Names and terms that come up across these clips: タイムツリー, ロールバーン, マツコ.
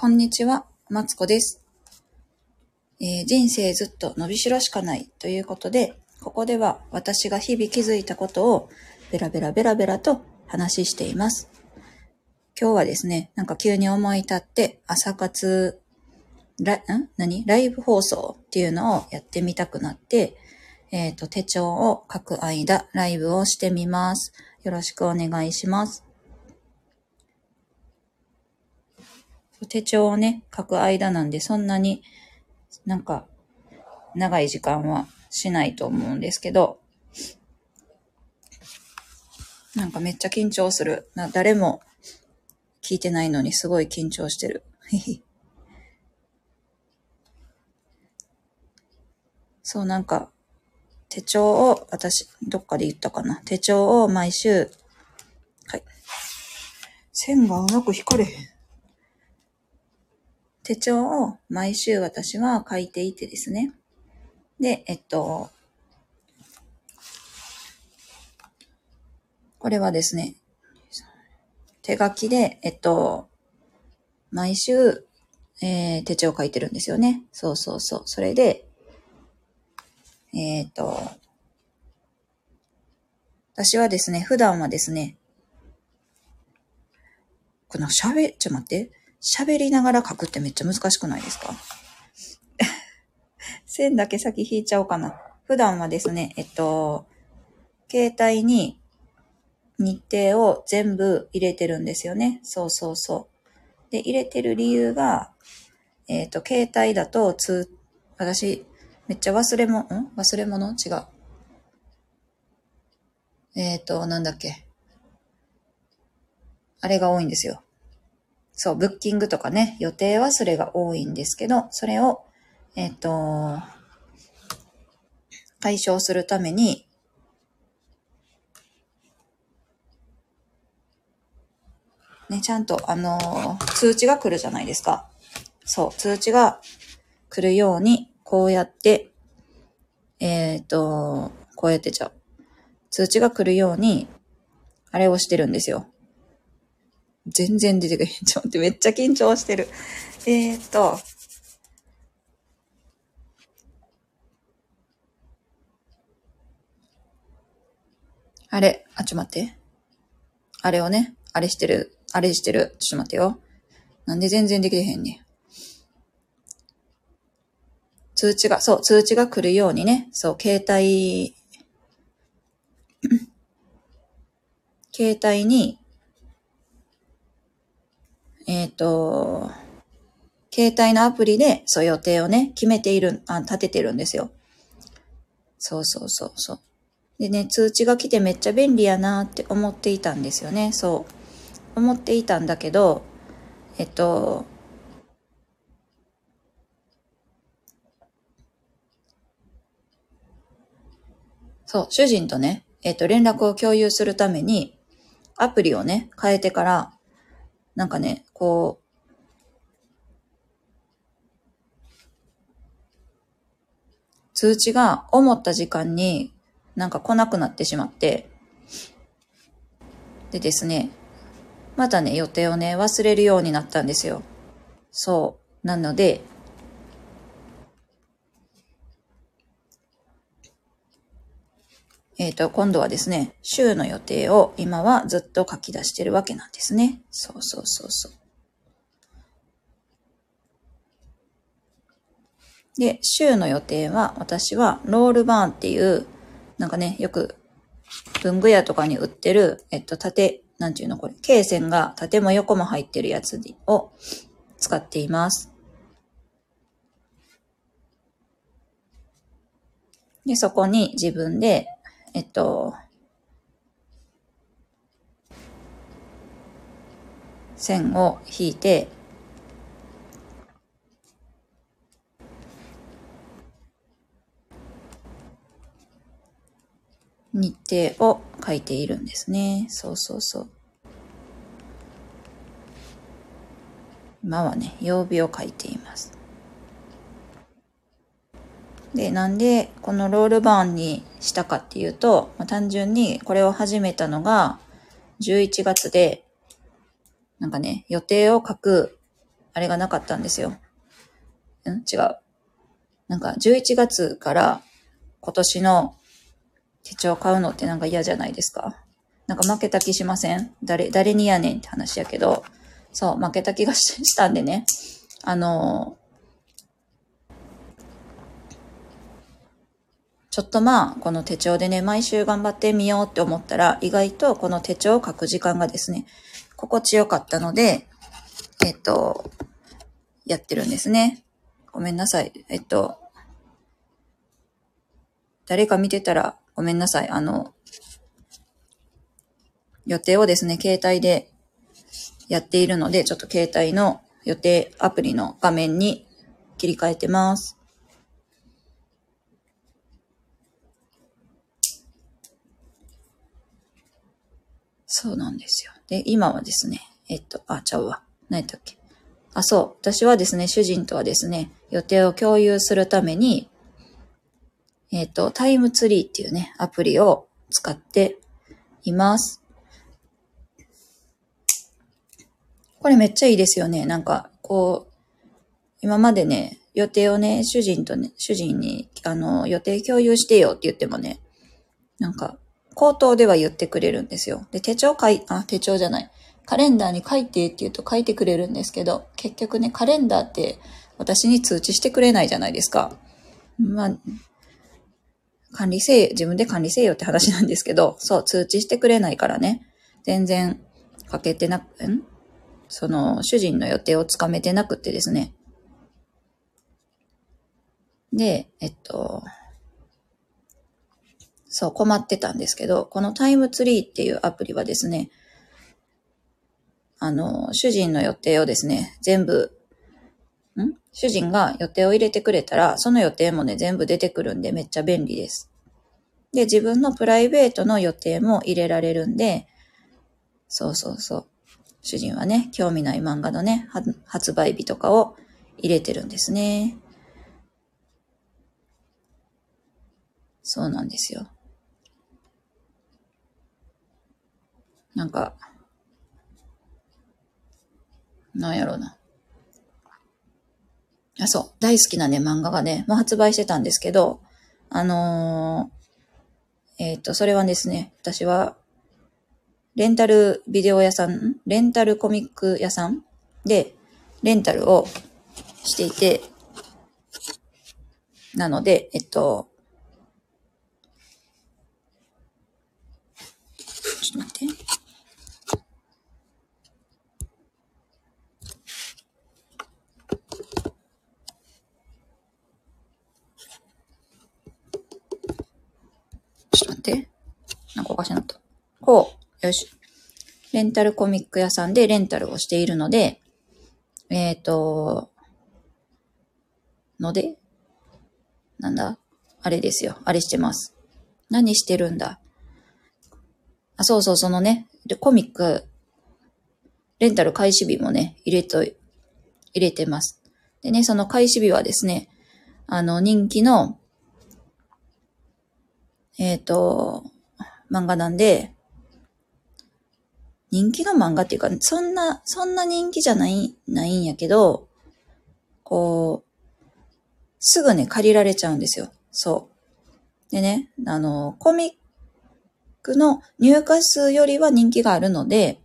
こんにちは、マツコです、人生ずっと伸びしろしかないということで、ここでは私が日々気づいたことをベラベラと話しています。今日はですね、なんか急に思い立って朝活ライブ放送っていうのをやってみたくなって、手帳を書く間ライブをしてみます。よろしくお願いします。手帳をね、書く間なんでそんなになんか長い時間はしないと思うんですけど、なんかめっちゃ緊張する。誰も聞いてないのにすごい緊張してる。そう、なんか手帳を、私どっかで言ったかな。手帳を毎週、はい。線がうまく光れへん。手帳を毎週私は書いていてですね。で、これはですね、手書きで、毎週、手帳を書いてるんですよね。そう。それで、私はですね、普段はですね、喋りながら書くってめっちゃ難しくないですか？線だけ先引いちゃおうかな。普段はですね、携帯に日程を全部入れてるんですよね。で、入れてる理由が、携帯だと私、めっちゃ忘れ物？違う。あれが多いんですよ。そう、ブッキングとかね、予定忘れが多いんですけど、それを、解消するために、ね、ちゃんと、通知が来るじゃないですか。そう、通知が来るように、通知が来るように、あれをしてるんですよ。全然出てくる。ちょっと待って、めっちゃ緊張してる。あれしてる。ちょっと待ってよ。なんで全然できてへんねん。通知が来るようにね。そう、携帯に、携帯のアプリで、そう、予定をね、立ててるんですよ。そう。でね、通知が来てめっちゃ便利やなって思っていたんですよね。そう。思っていたんだけど、そう、主人とね、連絡を共有するために、アプリをね、変えてから、なんかね、通知が思った時間になんか来なくなってしまって、でですね、またね、予定をね、忘れるようになったんですよ。そう。なので、今度はですね、週の予定を今はずっと書き出してるわけなんですね。そう。で、週の予定は、私はロールバーンっていう、なんかね、よく文具屋とかに売ってる、罫線が縦も横も入ってるやつを使っています。で、そこに自分で、線を引いて、日程を書いているんですね。そう。今はね、曜日を書いています。で、なんでこのロールバーンにしたかっていうと、単純にこれを始めたのが11月で、なんかね、予定を書くあれがなかったんですよ。違う。なんか11月から今年の手帳買うのってなんか嫌じゃないですか。なんか負けた気しません？誰にやねんって話やけど、そう、負けた気がしたんでね。ちょっとまあ、この手帳でね、毎週頑張ってみようって思ったら、意外とこの手帳を書く時間がですね、心地よかったので、やってるんですね。ごめんなさい。誰か見てたらごめんなさい。予定をですね、携帯でやっているので、ちょっと携帯の予定アプリの画面に切り替えてます。そうなんですよ。で、今はですね、何やったっけ。あ、そう。私はですね、主人とはですね、予定を共有するために、タイムツリーっていうね、アプリを使っています。これめっちゃいいですよね。なんか、こう、今までね、予定をね、主人に、予定共有してよって言ってもね、なんか、口頭では言ってくれるんですよ。で、カレンダーに書いてって言うと書いてくれるんですけど、結局ね、カレンダーって私に通知してくれないじゃないですか。まあ、自分で管理せよって話なんですけど、そう、通知してくれないからね、全然書けてなく、主人の予定をつかめてなくってですね。で、そう、困ってたんですけど、このタイムツリーっていうアプリはですね、主人の予定をですね、全部、主人が予定を入れてくれたら、その予定もね、全部出てくるんで、めっちゃ便利です。で、自分のプライベートの予定も入れられるんで、そうそうそう。主人はね、興味ない漫画のね、発売日とかを入れてるんですね。そうなんですよ。なんか、なんやろうな。あ、そう。大好きなね、漫画がね、もう発売してたんですけど、それはですね、私は、レンタルコミック屋さんで、レンタルをしていて、なので、ちょっと待って。なんかおかしなった。こう。よし。レンタルコミック屋さんでレンタルをしているので、なんだあれですよ。あれしてます。何してるんだ。あ、そうそう、そのね、コミック、レンタル開始日もね、入れてます。でね、その開始日はですね、人気の、漫画なんで、人気の漫画っていうか、そんな人気じゃないんやけど、こう、すぐね、借りられちゃうんですよ。そう。でね、コミックの入荷数よりは人気があるので、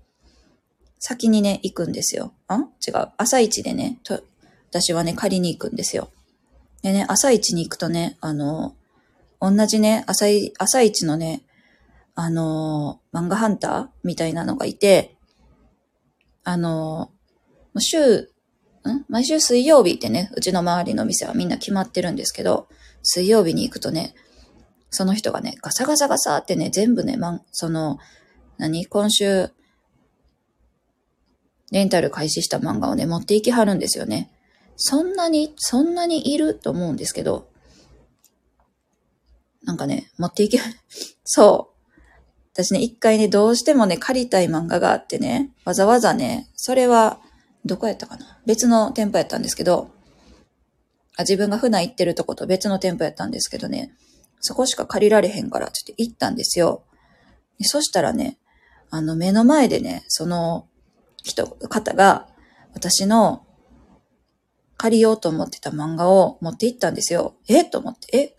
先にね、行くんですよ。朝一でね、私はね、借りに行くんですよ。でね、朝一に行くとね、同じね、朝一のね、漫画ハンターみたいなのがいて、毎週水曜日ってね、うちの周りの店はみんな決まってるんですけど、水曜日に行くとね、その人がね、ガサガサガサってね、全部ね、今週、レンタル開始した漫画をね、持って行きはるんですよね。そんなにいると思うんですけど、なんかね、そう。私ね、一回ね、どうしてもね、借りたい漫画があってね、わざわざね、それは、どこやったかな？別の店舗やったんですけど、自分が普段行ってるとこと別の店舗やったんですけどね、そこしか借りられへんから、ちょっと行ったんですよ。そしたらね、目の前でね、その方が、私の、借りようと思ってた漫画を持って行ったんですよ。と思って、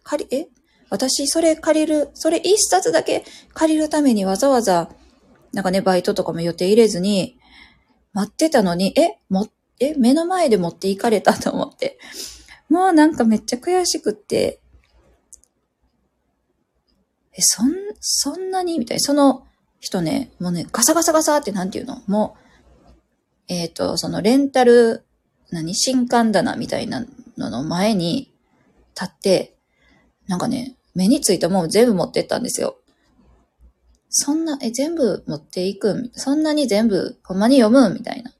私それ一冊だけ借りるためにわざわざ、なんかね、バイトとかも予定入れずに、待ってたのに、目の前で持って行かれたと思って。もうなんかめっちゃ悔しくって、そんなにみたいな。その人ね、もうね、ガサガサってなんていうのもう、そのレンタル、新刊棚みたいなのの前に立って、なんかね、目についたもん全部持ってったんですよ。そんな、全部持っていく？そんなに全部、ほんまに読む？みたいな。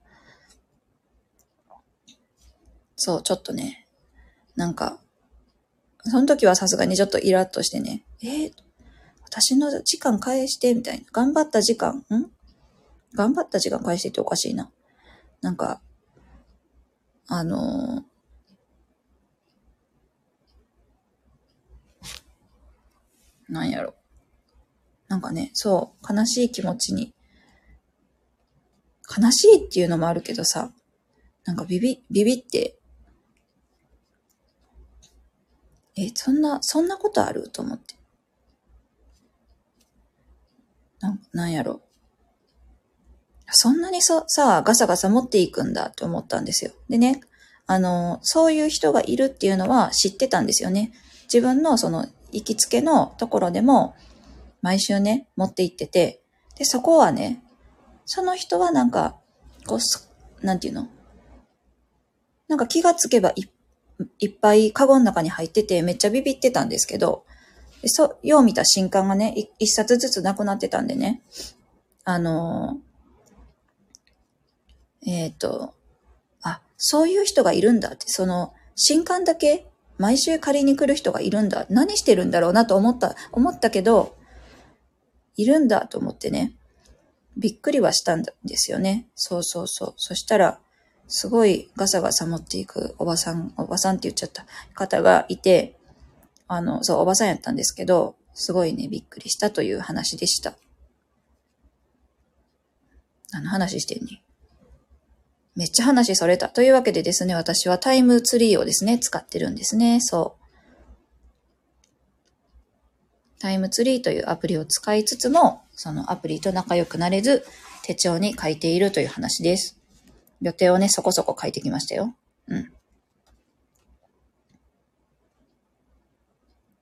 そう、ちょっとね、なんか、その時はさすがにちょっとイラッとしてね、私の時間返して、みたいな。頑張った時間返してっておかしいな。なんか、なんやろ。なんかね、そう、悲しい気持ちに。悲しいっていうのもあるけどさ、なんかビビって、そんなことある？と思って。なんやろ。そんなにガサガサ持っていくんだって思ったんですよ。でね、そういう人がいるっていうのは知ってたんですよね。自分のその行きつけのところでも、毎週ね、持って行ってて、で、そこはね、その人はなんか、なんていうの？なんか気がつけばいっぱいカゴの中に入ってて、めっちゃビビってたんですけど、よう見た新刊がね、一冊ずつなくなってたんでね、そういう人がいるんだって、その、新刊だけ、毎週借りに来る人がいるんだ。何してるんだろうなと思ったけど、いるんだと思ってね、びっくりはしたんですよね。そう。そしたら、すごいガサガサ持っていくおばさんって言っちゃった方がいて、おばさんやったんですけど、すごいね、びっくりしたという話でした。話してんね。めっちゃ話それた。というわけでですね、私はタイムツリーをですね、使ってるんですね。そう。タイムツリーというアプリを使いつつも、そのアプリと仲良くなれず、手帳に書いているという話です。予定をね、そこそこ書いてきましたよ。うん。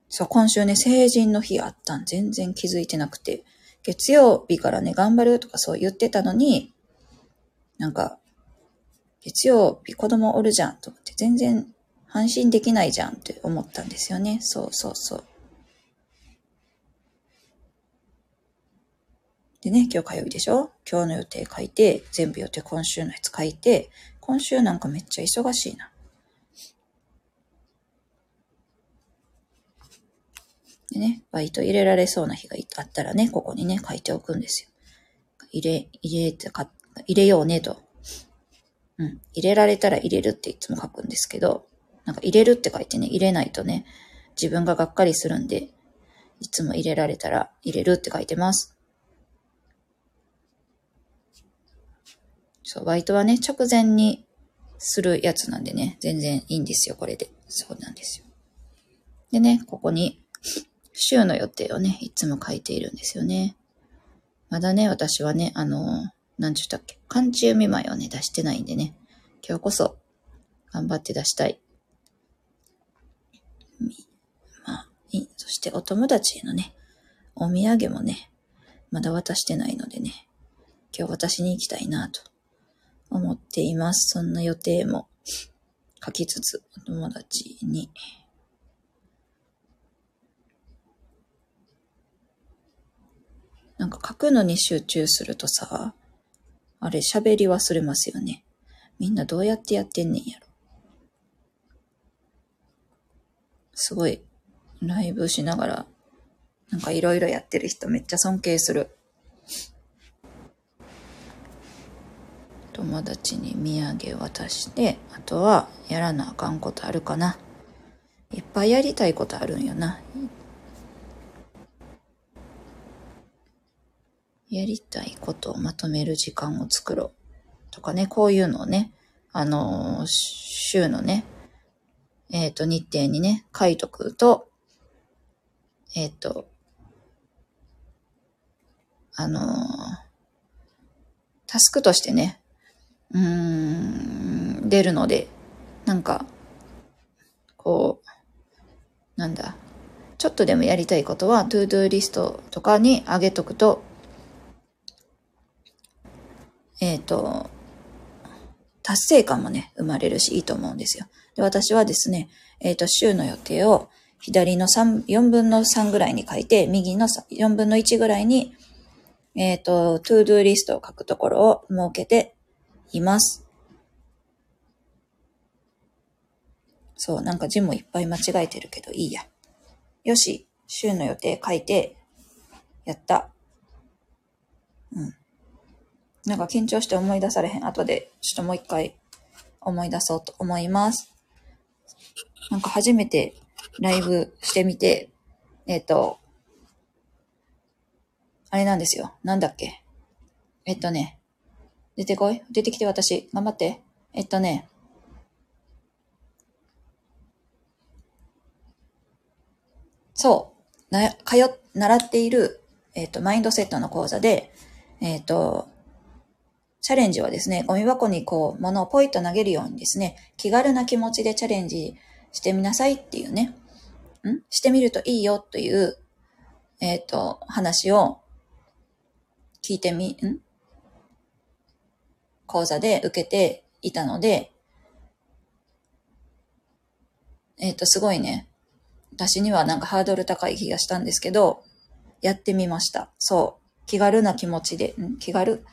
そう、今週ね、成人の日あったん。全然気づいてなくて。月曜日からね、頑張るとかそう言ってたのに、なんか、月曜日子供おるじゃんと思って全然安心できないじゃんって思ったんですよね。そう。でね、今日火曜日でしょ？今日の予定書いて、全部予定今週のやつ書いて、今週なんかめっちゃ忙しいな。でね、バイト入れられそうな日があったらね、ここにね、書いておくんですよ。入れようねと。うん。入れられたら入れるっていつも書くんですけど、なんか入れるって書いてね、入れないとね、自分ががっかりするんで、いつも入れられたら入れるって書いてます。そう、バイトはね、直前にするやつなんでね、全然いいんですよ、これで。そうなんですよ。でね、ここに、週の予定をね、いつも書いているんですよね。まだね、私はね、寒中見舞いをね、出してないんでね。今日こそ、頑張って出したい。そしてお友達へのね、お土産もね、まだ渡してないのでね、今日渡しに行きたいなと思っています。そんな予定も書きつつ、お友達に。なんか書くのに集中するとさ、あれ喋り忘れますよね。みんなどうやってやってんねんやろ。すごい、ライブしながら、なんかいろいろやってる人めっちゃ尊敬する。友達に土産渡して、あとはやらなあかんことあるかな。いっぱいやりたいことあるんよな。やりたいことをまとめる時間を作ろうとかね、こういうのをね、週のね、日程にね、書いとくと、タスクとしてね、出るので、なんか、こう、なんだ、ちょっとでもやりたいことは、トゥードゥーリストとかに上げとくと、達成感もね、生まれるし、いいと思うんですよ。で、私はですね、週の予定を、左の4分の3ぐらいに書いて、右の4分の1ぐらいに、トゥードゥーリストを書くところを設けています。そう、なんか字もいっぱい間違えてるけど、いいや。よし、週の予定書いて、やった。うん。なんか緊張して思い出されへん。後で、ちょっともう一回思い出そうと思います。なんか初めてライブしてみて、あれなんですよ。なんだっけ。出てこい。出てきて私。頑張って。そう。習っている、マインドセットの講座で、チャレンジはですね、ゴミ箱にこう、物をポイッと投げるようにですね、気軽な気持ちでチャレンジしてみなさいっていうね、してみるといいよという、話を聞いて講座で受けていたので、すごいね、私にはなんかハードル高い気がしたんですけど、やってみました。そう。気軽な気持ちで、気軽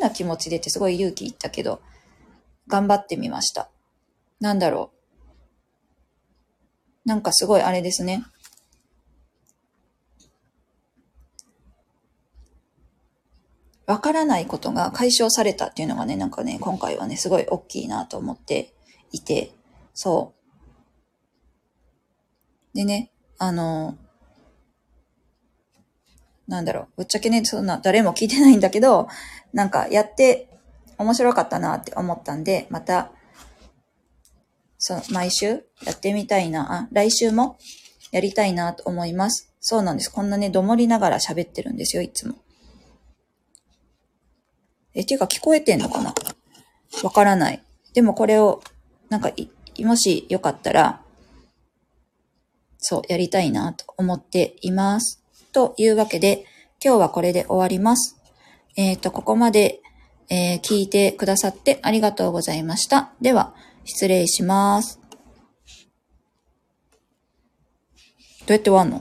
な気持ちでってすごい勇気いったけど、頑張ってみました。なんだろう。なんかすごいあれですね。わからないことが解消されたっていうのがね、なんかね、今回はね、すごい大きいなと思っていて、そう。でね、なんだろう、ぶっちゃけね、そんな誰も聞いてないんだけど、なんかやって面白かったなって思ったんで、また、毎週やってみたいな、来週もやりたいなと思います。そうなんです。こんなね、どもりながら喋ってるんですよ、いつも。ていうか聞こえてんのかな？わからない。でもこれを、なんか、もしよかったら、そう、やりたいなと思っています。というわけで、今日はこれで終わります。ここまで、聞いてくださってありがとうございました。では、失礼します。どうやって終わんの？